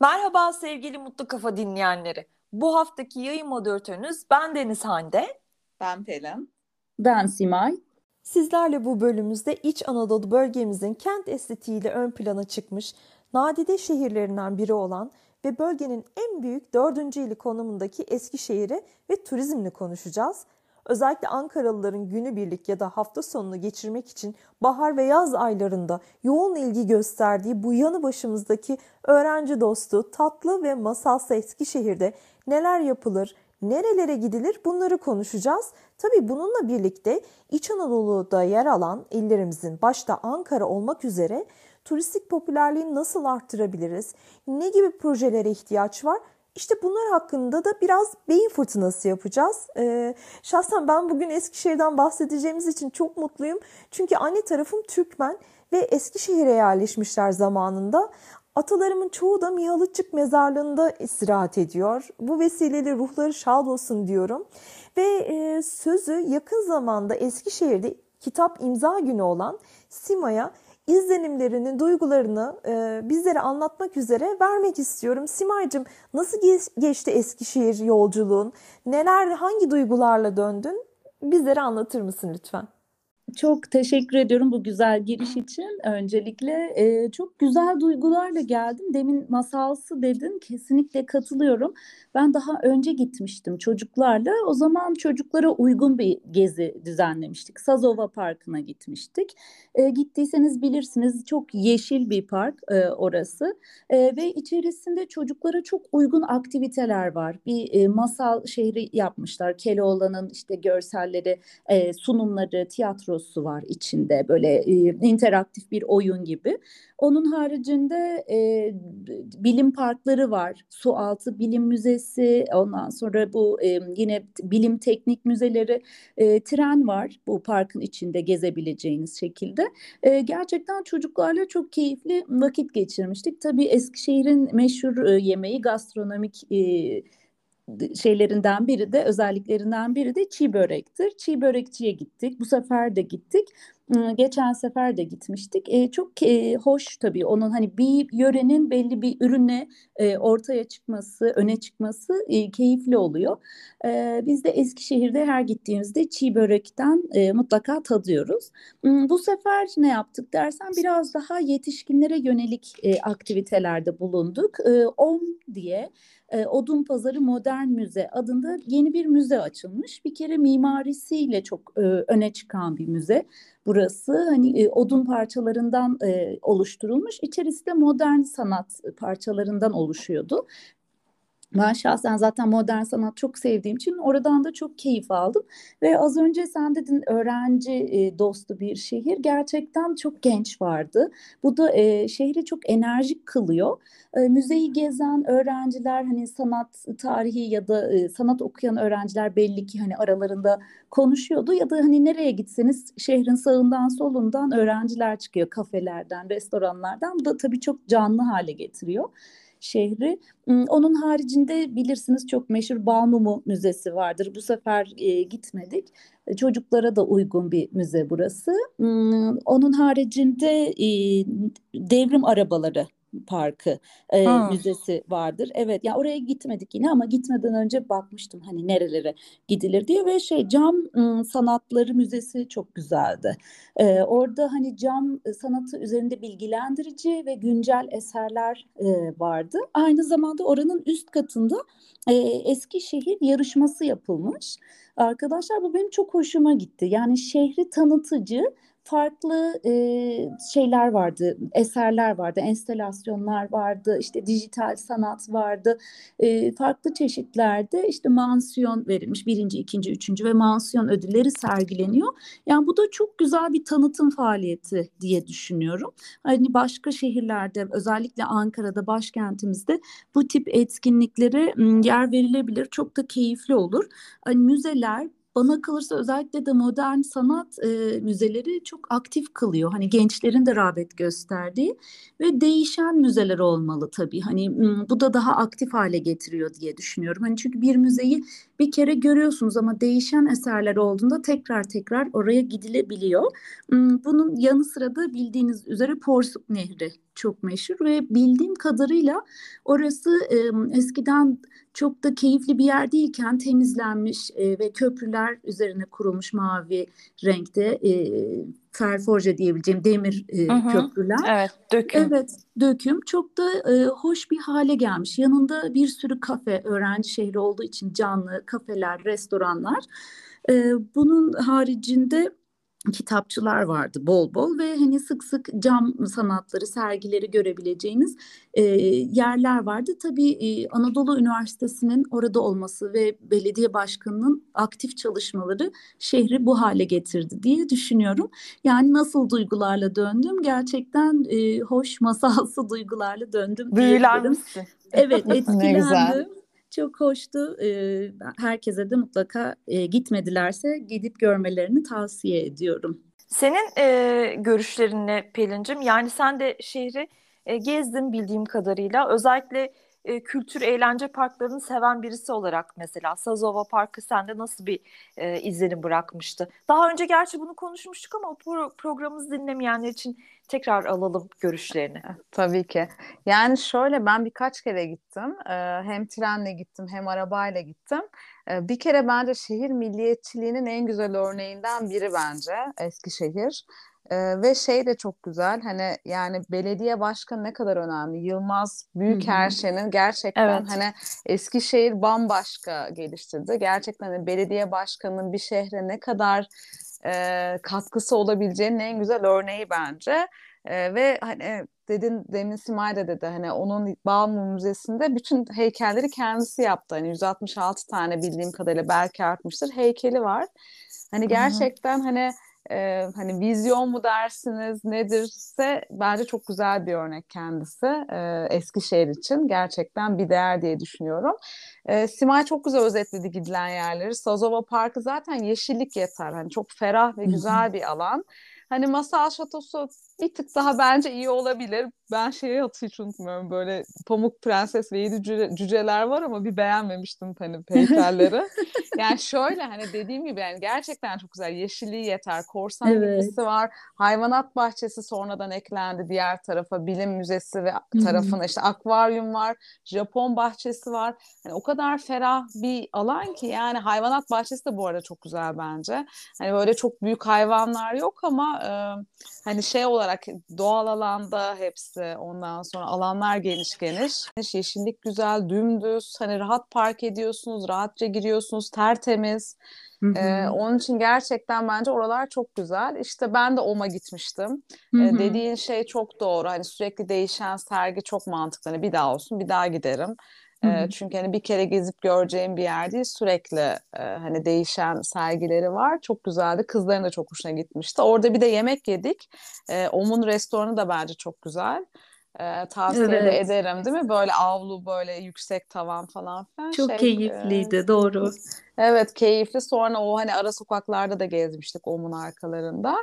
Merhaba sevgili Mutlu Kafa dinleyenleri. Bu haftaki yayın moderatörünüz ben Deniz Hande. Ben Pelin. Ben Simay. Sizlerle bu bölümümüzde İç Anadolu bölgemizin kent estetiğiyle ön plana çıkmış, nadide şehirlerinden biri olan ve bölgenin en büyük 4. ili konumundaki Eskişehir'i ve turizmini konuşacağız. Özellikle Ankaralıların günübirlik ya da hafta sonunu geçirmek için bahar ve yaz aylarında yoğun ilgi gösterdiği bu yanı başımızdaki öğrenci dostu, tatlı ve masalsı Eskişehir'de neler yapılır, nerelere gidilir bunları konuşacağız. Tabii bununla birlikte İç Anadolu'da yer alan illerimizin başta Ankara olmak üzere turistik popülerliğini nasıl arttırabiliriz, ne gibi projelere ihtiyaç var? İşte bunlar hakkında da biraz beyin fırtınası yapacağız. Şahsen ben bugün Eskişehir'den bahsedeceğimiz için çok mutluyum. Çünkü anne tarafım Türkmen ve Eskişehir'e yerleşmişler zamanında. Atalarımın çoğu da Mihalıçık mezarlığında istirahat ediyor. Bu vesileyle ruhları şad olsun diyorum. Ve sözü yakın zamanda Eskişehir'de kitap imza günü olan Simay'a izlenimlerini, duygularını bizlere anlatmak üzere vermek istiyorum. Simay'cığım, nasıl geçti Eskişehir yolculuğun? Hangi duygularla döndün? Bizlere anlatır mısın lütfen? Çok teşekkür ediyorum bu güzel giriş için. Öncelikle çok güzel duygularla geldim. Demin masalsı dedin. Kesinlikle katılıyorum. Ben daha önce gitmiştim çocuklarla. O zaman çocuklara uygun bir gezi düzenlemiştik. Sazova Parkı'na gitmiştik. Gittiyseniz bilirsiniz, çok yeşil bir park orası. Ve içerisinde çocuklara çok uygun aktiviteler var. Bir masal şehri yapmışlar. Keloğlan'ın işte görselleri, sunumları, tiyatro var içinde, böyle interaktif bir oyun gibi. Onun haricinde bilim parkları var, su altı bilim müzesi, ondan sonra bu yine bilim teknik müzeleri, tren var bu parkın içinde gezebileceğiniz şekilde. Gerçekten çocuklarla çok keyifli vakit geçirmiştik. Tabii Eskişehir'in meşhur yemeği, gastronomik şeylerinden biri de, özelliklerinden biri de çiğ börektir. Çiğ börekçiye gittik. Bu sefer de gittik. Geçen sefer de gitmiştik. Çok hoş tabii. Onun hani bir yörenin belli bir ürüne ortaya çıkması, öne çıkması keyifli oluyor. Biz de Eskişehir'de her gittiğimizde çiğ börekten mutlaka tadıyoruz. Bu sefer ne yaptık dersen, biraz daha yetişkinlere yönelik aktivitelerde bulunduk. OM diye Odun Pazarı Modern Müze adında yeni bir müze açılmış. Bir kere mimarisiyle çok öne çıkan bir müze. Burası hani odun parçalarından oluşturulmuş. İçerisi de modern sanat parçalarından oluşuyordu. Ben şahsen zaten modern sanat çok sevdiğim için oradan da çok keyif aldım. Ve az önce sen dedin öğrenci dostu bir şehir. Gerçekten çok genç vardı. Bu da şehri çok enerjik kılıyor. Müzeyi gezen öğrenciler, hani sanat tarihi ya da sanat okuyan öğrenciler belli ki hani aralarında konuşuyordu. Ya da hani nereye gitseniz şehrin sağından solundan öğrenciler çıkıyor, kafelerden, restoranlardan. Bu da tabii çok canlı hale getiriyor şehri. Onun haricinde bilirsiniz çok meşhur Balmumu Müzesi vardır. Bu sefer gitmedik. Çocuklara da uygun bir müze burası. Onun haricinde devrim arabaları parkı müzesi vardır. Evet, ya yani oraya gitmedik yine, ama gitmeden önce bakmıştım hani nerelere gidilir diye. Ve cam sanatları müzesi çok güzeldi. Orada hani cam sanatı üzerinde bilgilendirici ve güncel eserler vardı. Aynı zamanda oranın üst katında Eskişehir yarışması yapılmış. Arkadaşlar, bu benim çok hoşuma gitti. Yani şehri tanıtıcı farklı şeyler vardı, eserler vardı, enstalasyonlar vardı, işte dijital sanat vardı, farklı çeşitlerde işte mansiyon verilmiş, 1., 2., 3. ve mansiyon ödülleri sergileniyor. Yani bu da çok güzel bir tanıtım faaliyeti diye düşünüyorum. Hani başka şehirlerde, özellikle Ankara'da, başkentimizde bu tip etkinliklere yer verilebilir, çok da keyifli olur. Hani müzeler, bana kalırsa özellikle de modern sanat müzeleri çok aktif kılıyor. Hani gençlerin de rağbet gösterdiği ve değişen müzeler olmalı tabii. Hani bu da daha aktif hale getiriyor diye düşünüyorum. Hani çünkü bir müzeyi bir kere görüyorsunuz ama değişen eserler olduğunda tekrar oraya gidilebiliyor. Bunun yanı sıra da bildiğiniz üzere Porsuk Nehri çok meşhur ve bildiğim kadarıyla orası eskiden çok da keyifli bir yer değilken temizlenmiş ve köprüler üzerine kurulmuş mavi renkte ferforje diyebileceğim demir köprüler. Evet, döküm. Evet, döküm. Çok da hoş bir hale gelmiş. Yanında bir sürü kafe, öğrenci şehri olduğu için canlı kafeler, restoranlar. Bunun haricinde kitapçılar vardı bol bol ve hani sık sık cam sanatları, sergileri görebileceğiniz yerler vardı. Tabii Anadolu Üniversitesi'nin orada olması ve belediye başkanının aktif çalışmaları şehri bu hale getirdi diye düşünüyorum. Yani nasıl duygularla döndüm? Gerçekten hoş, masalsı duygularla döndüm. Büyülenmişsin. Evet, etkilendim. Çok hoştu. Herkese de mutlaka gitmedilerse gidip görmelerini tavsiye ediyorum. Senin görüşlerin ne Pelin'cim? Yani sen de şehri gezdin bildiğim kadarıyla. Özellikle kültür, eğlence parklarını seven birisi olarak mesela Sazova Parkı sende nasıl bir izlenim bırakmıştı? Daha önce gerçi bunu konuşmuştuk ama programımızı dinlemeyenler için tekrar alalım görüşlerini. Tabii ki. Yani şöyle, ben birkaç kere gittim. Hem trenle gittim hem arabayla gittim. Bir kere bence şehir milliyetçiliğinin en güzel örneğinden biri bence Eskişehir. Ve şey de çok güzel, hani yani belediye başkanı ne kadar önemli. Yılmaz Büyükerşen'in gerçekten hani Eskişehir bambaşka geliştirdi. Gerçekten hani belediye başkanının bir şehre ne kadar katkısı olabileceğinin en güzel örneği bence. Ve hani demin Simay da dedi, hani onun Balmumu Müzesi'nde bütün heykelleri kendisi yaptı. Hani 166 tane bildiğim kadarıyla, belki artmıştır, heykeli var. Hani gerçekten hani vizyon mu dersiniz nedirse bence çok güzel bir örnek kendisi Eskişehir için. Gerçekten bir değer diye düşünüyorum. Simay çok güzel özetledi gidilen yerleri. Sazova Parkı zaten yeşillik yeter. Hani çok ferah ve güzel bir alan. Hani Masal Şatosu bir tık daha bence iyi olabilir. Ben şeyi hiç unutmuyorum, böyle Pamuk Prenses ve Yedi Cüceler var ama bir beğenmemiştim hani heykelleri. Yani şöyle, hani dediğim gibi yani gerçekten çok güzel. Yeşilliği yeter. Korsan gibisi var. Hayvanat bahçesi sonradan eklendi diğer tarafa. Bilim müzesi ve tarafına işte akvaryum var. Japon bahçesi var. Hani o kadar ferah bir alan ki, yani hayvanat bahçesi de bu arada çok güzel bence. Hani böyle çok büyük hayvanlar yok ama hani şey olarak doğal alanda hepsi, ondan sonra alanlar geniş geniş. Yeşillik güzel, dümdüz, hani rahat park ediyorsunuz, rahatça giriyorsunuz, tertemiz. Onun için gerçekten bence oralar çok güzel. İşte ben de OM'a gitmiştim. Dediğin şey çok doğru. Hani sürekli değişen sergi çok mantıklı. Hani bir daha olsun, bir daha giderim. Çünkü hani bir kere gezip göreceğim bir yer değil, sürekli hani değişen sergileri var. Çok güzeldi. Kızların da çok hoşuna gitmişti. Orada bir de yemek yedik. Omun restoranı da bence çok güzel. Tavsiye de ederim, değil mi? Böyle avlu, böyle yüksek tavan falan filan. Çok keyifliydi, doğru. Evet, keyifli. Sonra o hani ara sokaklarda da gezmiştik Omun arkalarında.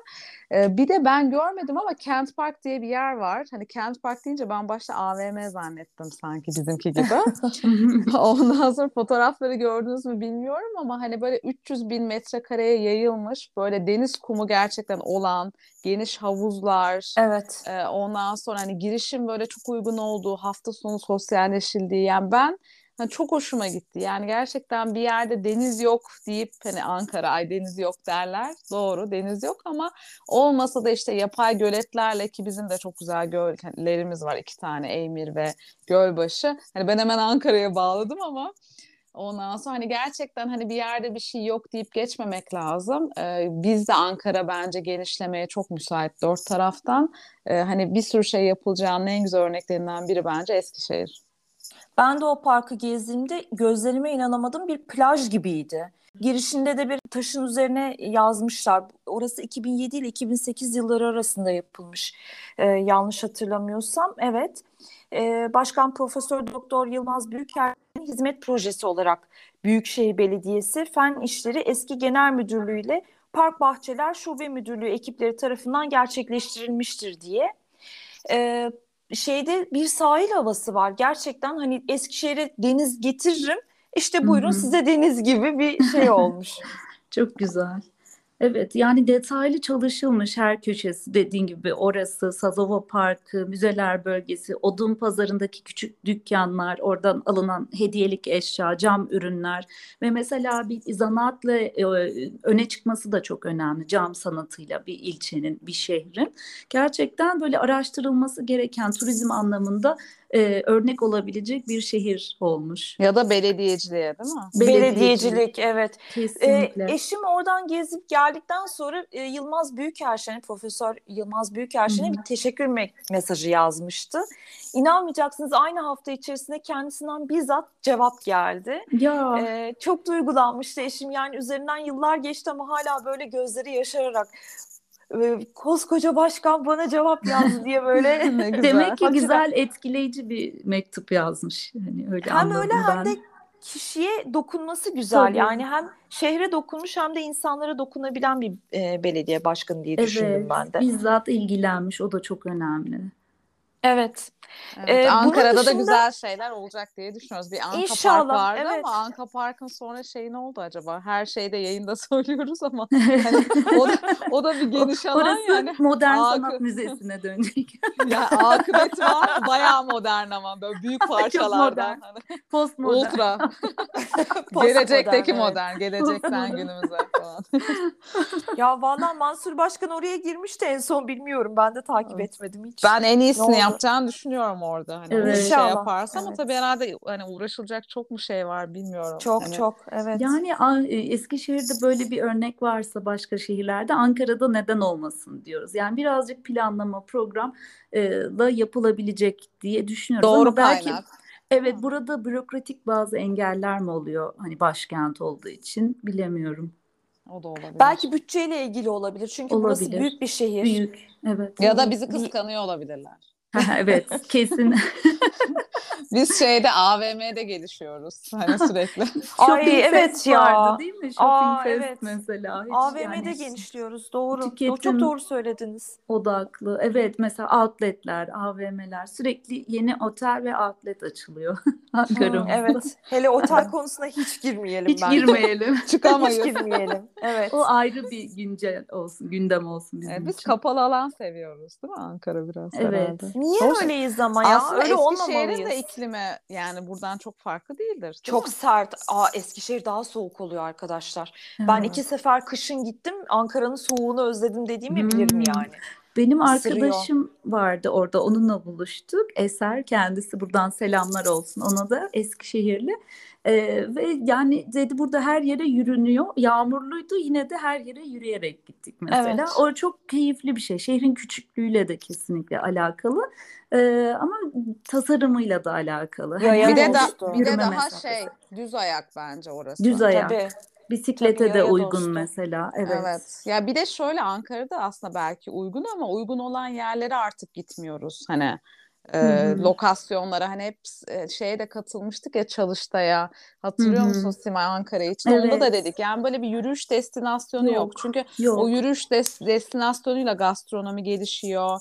Bir de ben görmedim ama Kent Park diye bir yer var. Hani Kent Park deyince ben başta AVM zannettim sanki, bizimki gibi. Ondan sonra fotoğrafları gördünüz mü bilmiyorum ama hani böyle 300.000 metrekareye yayılmış, böyle deniz kumu gerçekten olan geniş havuzlar. Evet. Ondan sonra hani girişim böyle çok uygun olduğu, hafta sonu sosyalleşildiği, yani ben çok hoşuma gitti. Yani gerçekten bir yerde deniz yok deyip, hani Ankara ay deniz yok derler. Doğru, deniz yok ama olmasa da işte yapay göletlerle, ki bizim de çok güzel göllerimiz var, 2 tane, Eymir ve Gölbaşı. Hani ben hemen Ankara'ya bağladım ama ondan sonra hani gerçekten hani bir yerde bir şey yok deyip geçmemek lazım. Biz de Ankara bence genişlemeye çok müsait 4 taraftan. Hani bir sürü şey yapılacağının en güzel örneklerinden biri bence Eskişehir. Ben de o parkı gezdiğimde gözlerime inanamadım, bir plaj gibiydi. Girişinde de bir taşın üzerine yazmışlar. Orası 2007 ile 2008 yılları arasında yapılmış. Yanlış hatırlamıyorsam. Evet. Başkan Profesör Doktor Yılmaz Büyükerşen hizmet projesi olarak Büyükşehir Belediyesi Fen İşleri Eski Genel Müdürlüğü ile Park Bahçeler Şube Müdürlüğü ekipleri tarafından gerçekleştirilmiştir diye. Şeyde bir sahil havası var. Gerçekten hani Eskişehir'e deniz getiririm. İşte buyurun size deniz gibi bir şey olmuş. Çok güzel. Evet, yani detaylı çalışılmış her köşesi, dediğin gibi orası, Sazova Parkı, müzeler bölgesi, Odun Pazarı'ndaki küçük dükkanlar, oradan alınan hediyelik eşya, cam ürünler ve mesela bir zanaatla öne çıkması da çok önemli. Cam sanatıyla bir ilçenin, bir şehrin gerçekten böyle araştırılması gereken turizm anlamında örnek olabilecek bir şehir olmuş. Ya da belediyeciliğe, değil mi? Belediyecilik, evet. Kesinlikle. Eşim oradan gezip geldikten sonra Yılmaz Büyükerşen'e, Profesör Yılmaz Büyükerşen'e bir teşekkür mesajı yazmıştı. İnanmayacaksınız, aynı hafta içerisinde kendisinden bizzat cevap geldi. Ya. Çok duygulanmıştı eşim, yani üzerinden yıllar geçti ama hala böyle gözleri yaşararak koskoca başkan bana cevap yazdı diye böyle. Güzel. Demek ki güzel, etkileyici bir mektup yazmış. Hani öyle hem öyle ben, hem de kişiye dokunması güzel. Tabii. Yani hem şehre dokunmuş hem de insanlara dokunabilen bir belediye başkanı diye düşündüm ben de. Bizzat ilgilenmiş, o da çok önemli. Evet. Evet, Ankara'da dışında da güzel şeyler olacak diye düşünüyoruz. Bir Anka Park vardı ama Anka Park'ın sonra şeyi ne oldu acaba? Her şeyde yayında söylüyoruz ama yani o da bir geniş alan orası yani. Orası Modern Sanat Müzesi'ne dönecek. Ya akıbeti var, bayağı modern ama böyle büyük parçalardan. Hani, postmodern. Ultra. Post gelecekteki modern, gelecekten günümüze falan. Ya valla Mansur Başkan oraya girmişti en son, bilmiyorum. Ben de takip etmedim hiç. Ben en iyisini yapacağını düşünüyorum orada. Hani evet, şey yaparsa ama tabii herhalde hani uğraşılacak çok mu şey var bilmiyorum. Çok hani, çok evet. Yani Eskişehir'de böyle bir örnek varsa başka şehirlerde, Ankara'da neden olmasın diyoruz. Yani birazcık planlama, programla yapılabilecek diye düşünüyoruz. Doğru ama belki kaynak. Evet, burada bürokratik bazı engeller mi oluyor? Hani başkent olduğu için bilemiyorum. O da olabilir. Belki bütçeyle ilgili olabilir. Çünkü olabilir. Burası büyük bir şehir. Büyük. Evet. Ya da bizi kıskanıyor olabilirler. Evet, kesin. Biz AVM'de gelişiyoruz hani sürekli. Ay evet ya. Vardı, değil mi? Shopping fest mesela. Hiç AVM'de genişliyoruz, doğru. Çok doğru söylediniz. Odaklı. Evet, mesela outletler, AVM'ler, sürekli yeni otel ve outlet açılıyor. Evet. Hele otel konusuna hiç girmeyelim. Hiç girmeyelim. Çıkamayız. Hiç girmeyelim. Evet. O ayrı bir güncel olsun, gündem olsun bizim için. Biz kapalı alan seviyoruz, değil mi? Ankara biraz herhalde. Niye öyleyiz ama ya? Aslında öyle Eskişehir'in de iklimi yani buradan çok farklı değildir. Çok sert. Eskişehir daha soğuk oluyor arkadaşlar. Ben 2 sefer kışın gittim. Ankara'nın soğuğunu özledim dediğimi bilirim yani. Benim arkadaşım vardı orada. Onunla buluştuk. Eser, kendisi buradan selamlar olsun ona da, Eskişehirli. Ve yani dedi burada her yere yürünüyor. Yağmurluydu, yine de her yere yürüyerek gittik mesela. Evet. O çok keyifli bir şey. Şehrin küçüklüğüyle de kesinlikle alakalı. Ama tasarımıyla da alakalı. Bir de daha mesafesi. Düz ayak bence orası. Düz ayak. Tabii. Bisiklete de uygun mesela. Evet. Ya bir de şöyle, Ankara'da aslında belki uygun ama uygun olan yerlere artık gitmiyoruz. Hani lokasyonlara, hani hep şeye de katılmıştık ya, çalıştaya. Hatırlıyor musun Simay, Ankara için? Evet. Onda da dedik. Yani böyle bir yürüyüş destinasyonu yok. Çünkü o yürüyüş destinasyonuyla gastronomi gelişiyor.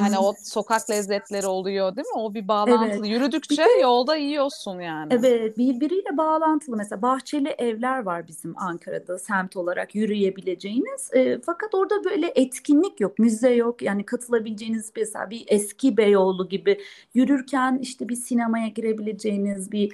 Hani o sokak lezzetleri oluyor, değil mi? O bir bağlantılı. Evet. Yürüdükçe yolda yiyorsun yani. Evet. Birbiriyle bağlantılı. Mesela bahçeli evler var bizim Ankara'da, semt olarak yürüyebileceğiniz. Fakat orada böyle etkinlik yok. Müze yok. Yani katılabileceğiniz mesela bir eski Beyoğlu gibi yürürken işte bir sinemaya girebileceğiniz, bir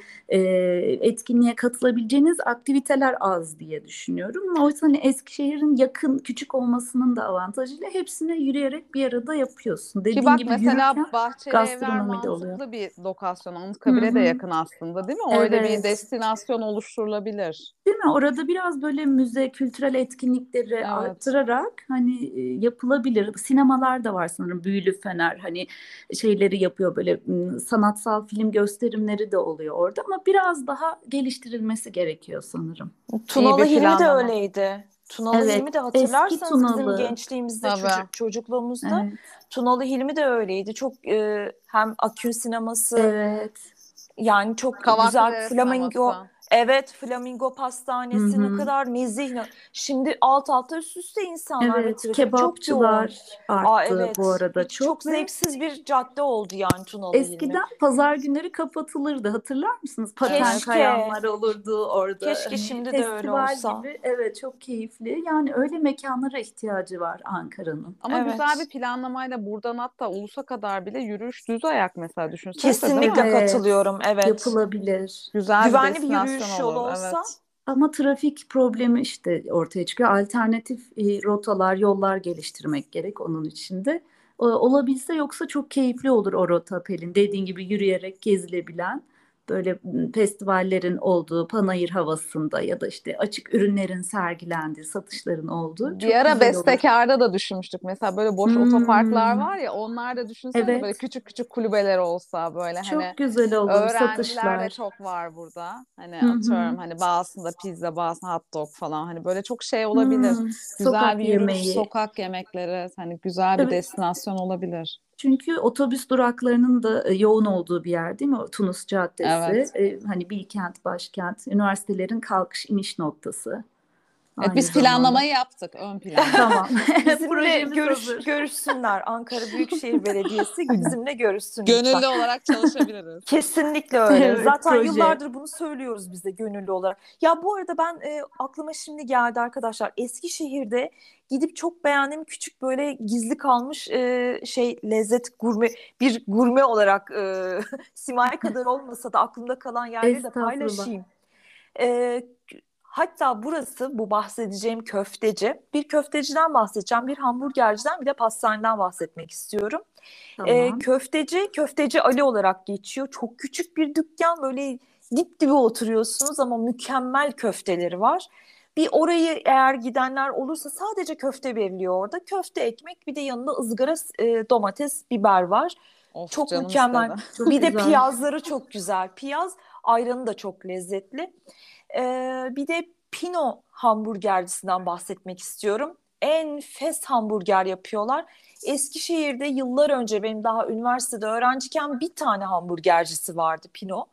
etkinliğe katılabileceğiniz aktiviteler az diye düşünüyorum. Oysa hani Eskişehir'in yakın, küçük olmasının da avantajıyla hepsini yürüyerek bir arada yapıyorsun. Dediğim gibi mesela Bahçeli Evler mantıklı bir lokasyon. Anıtkabir'e de yakın aslında, değil mi? Öyle bir destinasyon oluşturulabilir. Değil mi? Orada biraz böyle müze, kültürel etkinlikleri arttırarak hani yapılabilir. Sinemalar da var sanırım. Büyülü Fener hani şeyleri yapıyor, böyle sanatsal film gösterimleri de oluyor orada ama biraz daha geliştirilmesi gerekiyor sanırım. Tunalı Hilmi de öyleydi. Tunalı Hilmi de hatırlarsanız bizim gençliğimizde, çocukluğumuzda Tunalı Hilmi de öyleydi. Çok hem akül sineması Yani çok Kavaklı güzel Flamingo. Evet, Flamingo Pastanesi, ne kadar nezih. Şimdi alt alta üst üste insanlar. Evet, kebapçılar çok arttı. Aa, evet. Bu arada çok zevksiz bir cadde oldu yani Tunalı Hilmi. Eskiden pazar günleri kapatılırdı, hatırlar mısınız? Paten kayanlar olurdu orada. Keşke şimdi de öyle olsa. Gibi, evet, çok keyifli. Yani öyle mekanlara ihtiyacı var Ankara'nın. Ama evet, güzel bir planlamayla buradan hatta Ulus'a kadar bile yürüyüş düz ayak mesela düşünsene. Kesinlikle katılıyorum. Evet. Yapılabilir. Güzel, güvenli bir yürüyüş yolu olsa. Evet. Ama trafik problemi işte ortaya çıkıyor. Alternatif rotalar, yollar geliştirmek gerek onun için de. Olabilse, yoksa çok keyifli olur o rota Pelin. Dediğin gibi yürüyerek gezilebilen, böyle festivallerin olduğu, panayır havasında ya da işte açık ürünlerin sergilendiği, satışların olduğu. Bir ara Bestekar'da olur da düşünmüştük. Mesela böyle boş otoparklar var ya, onlar da düşünsene, evet, böyle küçük küçük kulübeler olsa böyle. Çok hani güzel olur satışlar. Öğrenciler de çok var burada. Hani atıyorum hani bazısında pizza, bazısında hot dog falan. Hani böyle çok şey olabilir. Güzel sokak bir yürüyüş, sokak yemekleri. Hani güzel bir destinasyon olabilir. Çünkü otobüs duraklarının da yoğun olduğu bir yer değil mi? Tunus Caddesi, hani Bilkent, Başkent, üniversitelerin kalkış iniş noktası. Evet, biz planlamayı yaptık, ön plan. Tamam. Bizimle görüşsünler. Ankara Büyükşehir Belediyesi bizimle görüşsün. Gönüllü olarak çalışabiliriz. Kesinlikle öyle. Evet, zaten yıllardır bunu söylüyoruz biz de gönüllü olarak. Ya bu arada ben aklıma şimdi geldi arkadaşlar. Eskişehir'de gidip çok beğendiğim küçük böyle gizli kalmış lezzet gurme olarak Simay kadar olmasa da aklımda kalan yerleri de paylaşayım. Hatta burası, bu bahsedeceğim köfteci. Bir köfteciden bahsedeceğim, bir hamburgerciden, bir de pastaneden bahsetmek istiyorum. Tamam. Köfteci Ali olarak geçiyor. Çok küçük bir dükkan, böyle dip dibe oturuyorsunuz ama mükemmel köfteleri var. Bir orayı eğer gidenler olursa sadece köfte veriliyor orada. Köfte, ekmek, bir de yanında ızgara domates, biber var. Of, çok mükemmel. Çok bir güzel. De piyazları çok güzel. Piyaz ayranı da çok lezzetli. Bir de Pino hamburgercisinden bahsetmek istiyorum. Enfes hamburger yapıyorlar. Eskişehir'de yıllar önce benim daha üniversitede öğrenciyken bir tane hamburgercisi vardı, Pino.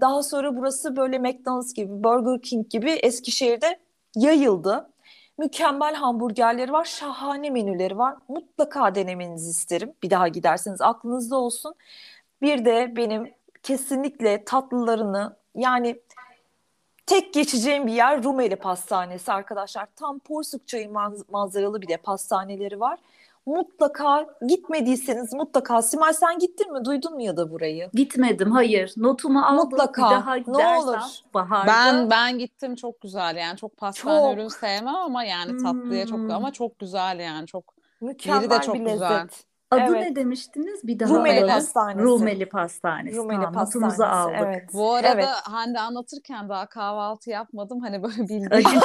Daha sonra burası böyle McDonald's gibi, Burger King gibi Eskişehir'de yayıldı. Mükemmel hamburgerleri var, şahane menüleri var. Mutlaka denemenizi isterim. Bir daha giderseniz aklınızda olsun. Bir de benim kesinlikle tatlılarını, yani tek geçeceğim bir yer Rumeli Pastanesi arkadaşlar. Tam Porsuk Çayı manzaralı bir de pastaneleri var. Mutlaka gitmediyseniz mutlaka. Simay, sen gittin mi? Duydun mu ya da burayı? Gitmedim, hayır. Notumu aldım. Mutlaka. Bir daha gidersen, ne olur. Baharda. Ben gittim, çok güzel yani. Çok pastane ürün sevmem ama yani tatlıya çok, ama çok güzel yani. Çok mükemmel de çok bir güzel lezzet. Adı ne demiştiniz? Bir daha Rumeli Pastanesi. Rumeli Pastanesi. Rumeli Pastanesi. Aldık. Evet. Bu arada Hande anlatırken daha kahvaltı yapmadım. Hani böyle bildiğim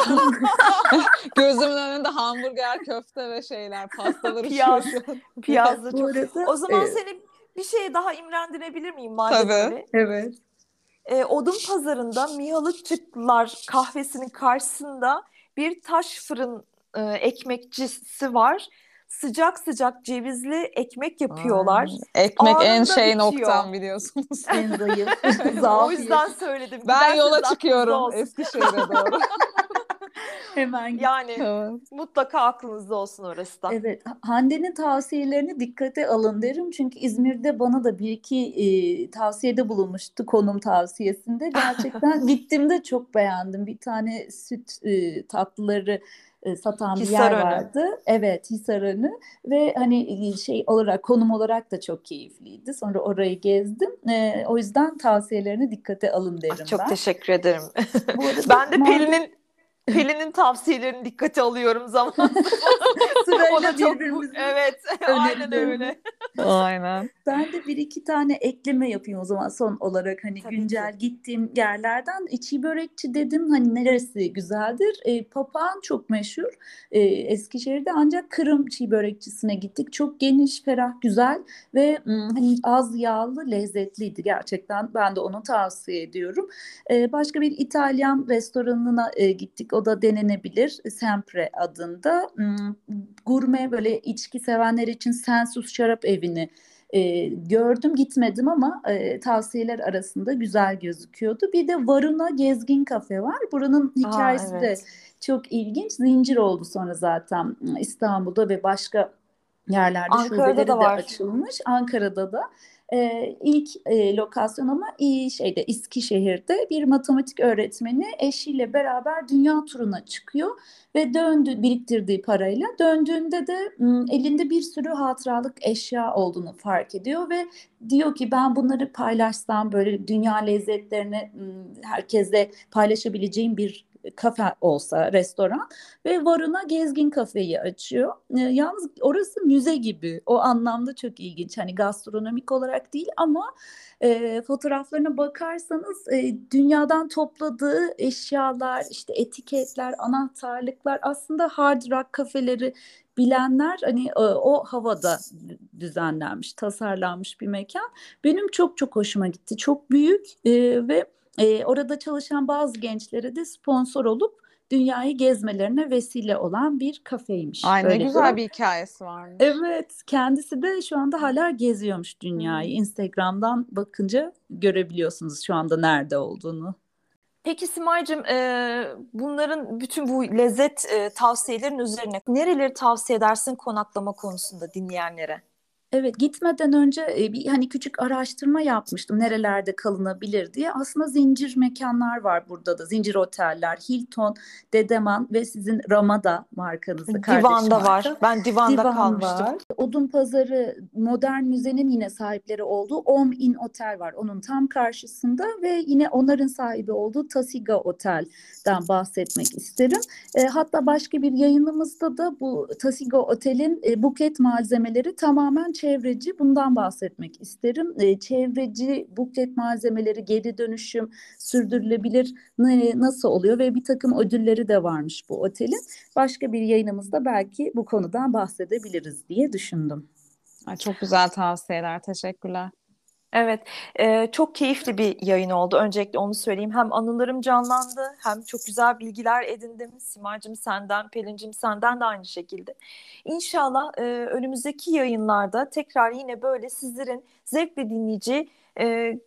gözümün önünde hamburger, köfte ve şeyler, pastaları piyazlı çok. Arada, o zaman seni bir şeye daha imrendirebilir miyim madem? Tabii. Evet. Odun Pazarı'nda Mihalı çıplar kahvesinin karşısında bir taş fırın ekmekçisi var. Sıcak sıcak cevizli ekmek yapıyorlar. Ekmek anında en şey bitiyor. Noktam biliyorsunuz. En zayıf. O yüzden söyledim. Ben yola çıkıyorum Eskişehir'e doğru. Hemen yani mutlaka aklınızda olsun orası da. Evet, Hande'nin tavsiyelerini dikkate alın derim. Çünkü İzmir'de bana da bir iki tavsiyede bulunmuştu, konum tavsiyesinde. Gerçekten gittiğimde çok beğendim. Bir tane süt tatlıları satan bir yer vardı. Evet, Hisarönü ve hani şey olarak, konum olarak da çok keyifliydi. Sonra orayı gezdim. O yüzden tavsiyelerini dikkate alın derim. Çok teşekkür ederim. Ben de Pelin'in tavsiyelerini dikkate alıyorum zaman zaman. Sırayla birbirimizi. Evet, aynen öyle. Aynen. Ben de bir iki tane ekleme yapayım o zaman son olarak. Hani tabii güncel gittiğim yerlerden içi börekçi dedim. Hani neresi güzeldir? Papağan çok meşhur Eskişehir'de, ancak Kırım çiğ börekçisine gittik. Çok geniş, ferah, güzel ve hani az yağlı, lezzetliydi. Gerçekten ben de onu tavsiye ediyorum. Başka bir İtalyan restoranına gittik. O da denenebilir. Sempre adında. Gurme, böyle içki sevenler için Sensus Şarap Evi'ni Gördüm, gitmedim ama tavsiyeler arasında güzel gözüküyordu. Bir de Varuna Gezgin Cafe var. Buranın hikayesi de çok ilginç. Zincir oldu sonra zaten İstanbul'da ve başka yerlerde, şubeleri de açılmış. Ankara'da da. İlk lokasyon ama Eskişehir'de bir matematik öğretmeni eşiyle beraber dünya turuna çıkıyor ve biriktirdiği parayla döndüğünde de elinde bir sürü hatıralık eşya olduğunu fark ediyor ve diyor ki ben bunları paylaşsam, böyle dünya lezzetlerini herkese paylaşabileceğim bir kafe olsa, restoran, ve Varuna Gezgin Kafe'yi açıyor. Yalnız orası müze gibi. O anlamda çok ilginç. Hani gastronomik olarak değil ama fotoğraflarına bakarsanız dünyadan topladığı eşyalar, işte etiketler, anahtarlıklar, aslında hard rock kafeleri bilenler, hani o havada düzenlenmiş, tasarlanmış bir mekan. Benim çok çok hoşuma gitti. Çok büyük ve orada çalışan bazı gençlere de sponsor olup dünyayı gezmelerine vesile olan bir kafeymiş. Ay, ne güzel bir hikayesi varmış. Evet, kendisi de şu anda hala geziyormuş dünyayı. Instagram'dan bakınca görebiliyorsunuz şu anda nerede olduğunu. Peki Simay'cığım, bunların bütün bu lezzet tavsiyelerin üzerine nereleri tavsiye edersin konaklama konusunda dinleyenlere? Evet, gitmeden önce bir küçük araştırma yapmıştım nerelerde kalınabilir diye. Aslında zincir mekanlar var burada da. Zincir oteller, Hilton, Dedeman ve sizin Ramada markanızı. Divanda var. Ben Divanda kalmıştım. Var. Odun Pazarı Modern Müze'nin yine sahipleri olduğu Om Inn Otel var. Onun tam karşısında ve yine onların sahibi olduğu Tasiga Otel'den bahsetmek isterim. Hatta başka bir yayınımızda da bu Tasiga Otel'in buket malzemeleri tamamen çevreci, bundan bahsetmek isterim. Çevreci buket malzemeleri, geri dönüşüm, sürdürülebilir nasıl oluyor ve bir takım ödülleri de varmış bu otelin. Başka bir yayınımızda belki bu konudan bahsedebiliriz diye düşündüm. Ay, çok güzel tavsiyeler, teşekkürler. Evet, çok keyifli bir yayın oldu. Öncelikle onu söyleyeyim. Hem anılarım canlandı, hem çok güzel bilgiler edindim. Simay'cığım senden, Pelin'cim senden de aynı şekilde. İnşallah önümüzdeki yayınlarda tekrar yine böyle sizlerin zevkle dinleyeceği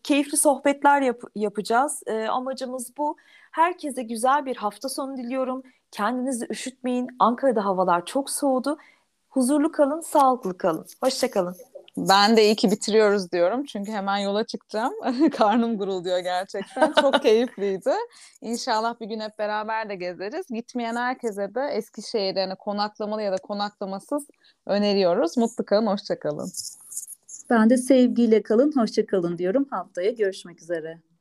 keyifli sohbetler yapacağız. Amacımız bu. Herkese güzel bir hafta sonu diliyorum. Kendinizi üşütmeyin. Ankara'da havalar çok soğudu. Huzurlu kalın, sağlıklı kalın. Hoşça kalın. Ben de iyi ki bitiriyoruz diyorum. Çünkü hemen yola çıkacağım. Karnım gurulduyor gerçekten. Çok keyifliydi. İnşallah bir gün hep beraber de gezeriz. Gitmeyen herkese de Eskişehir'de konaklamalı ya da konaklamasız öneriyoruz. Mutlu kalın, hoşça kalın. Ben de sevgiyle kalın, hoşça kalın diyorum. Haftaya görüşmek üzere.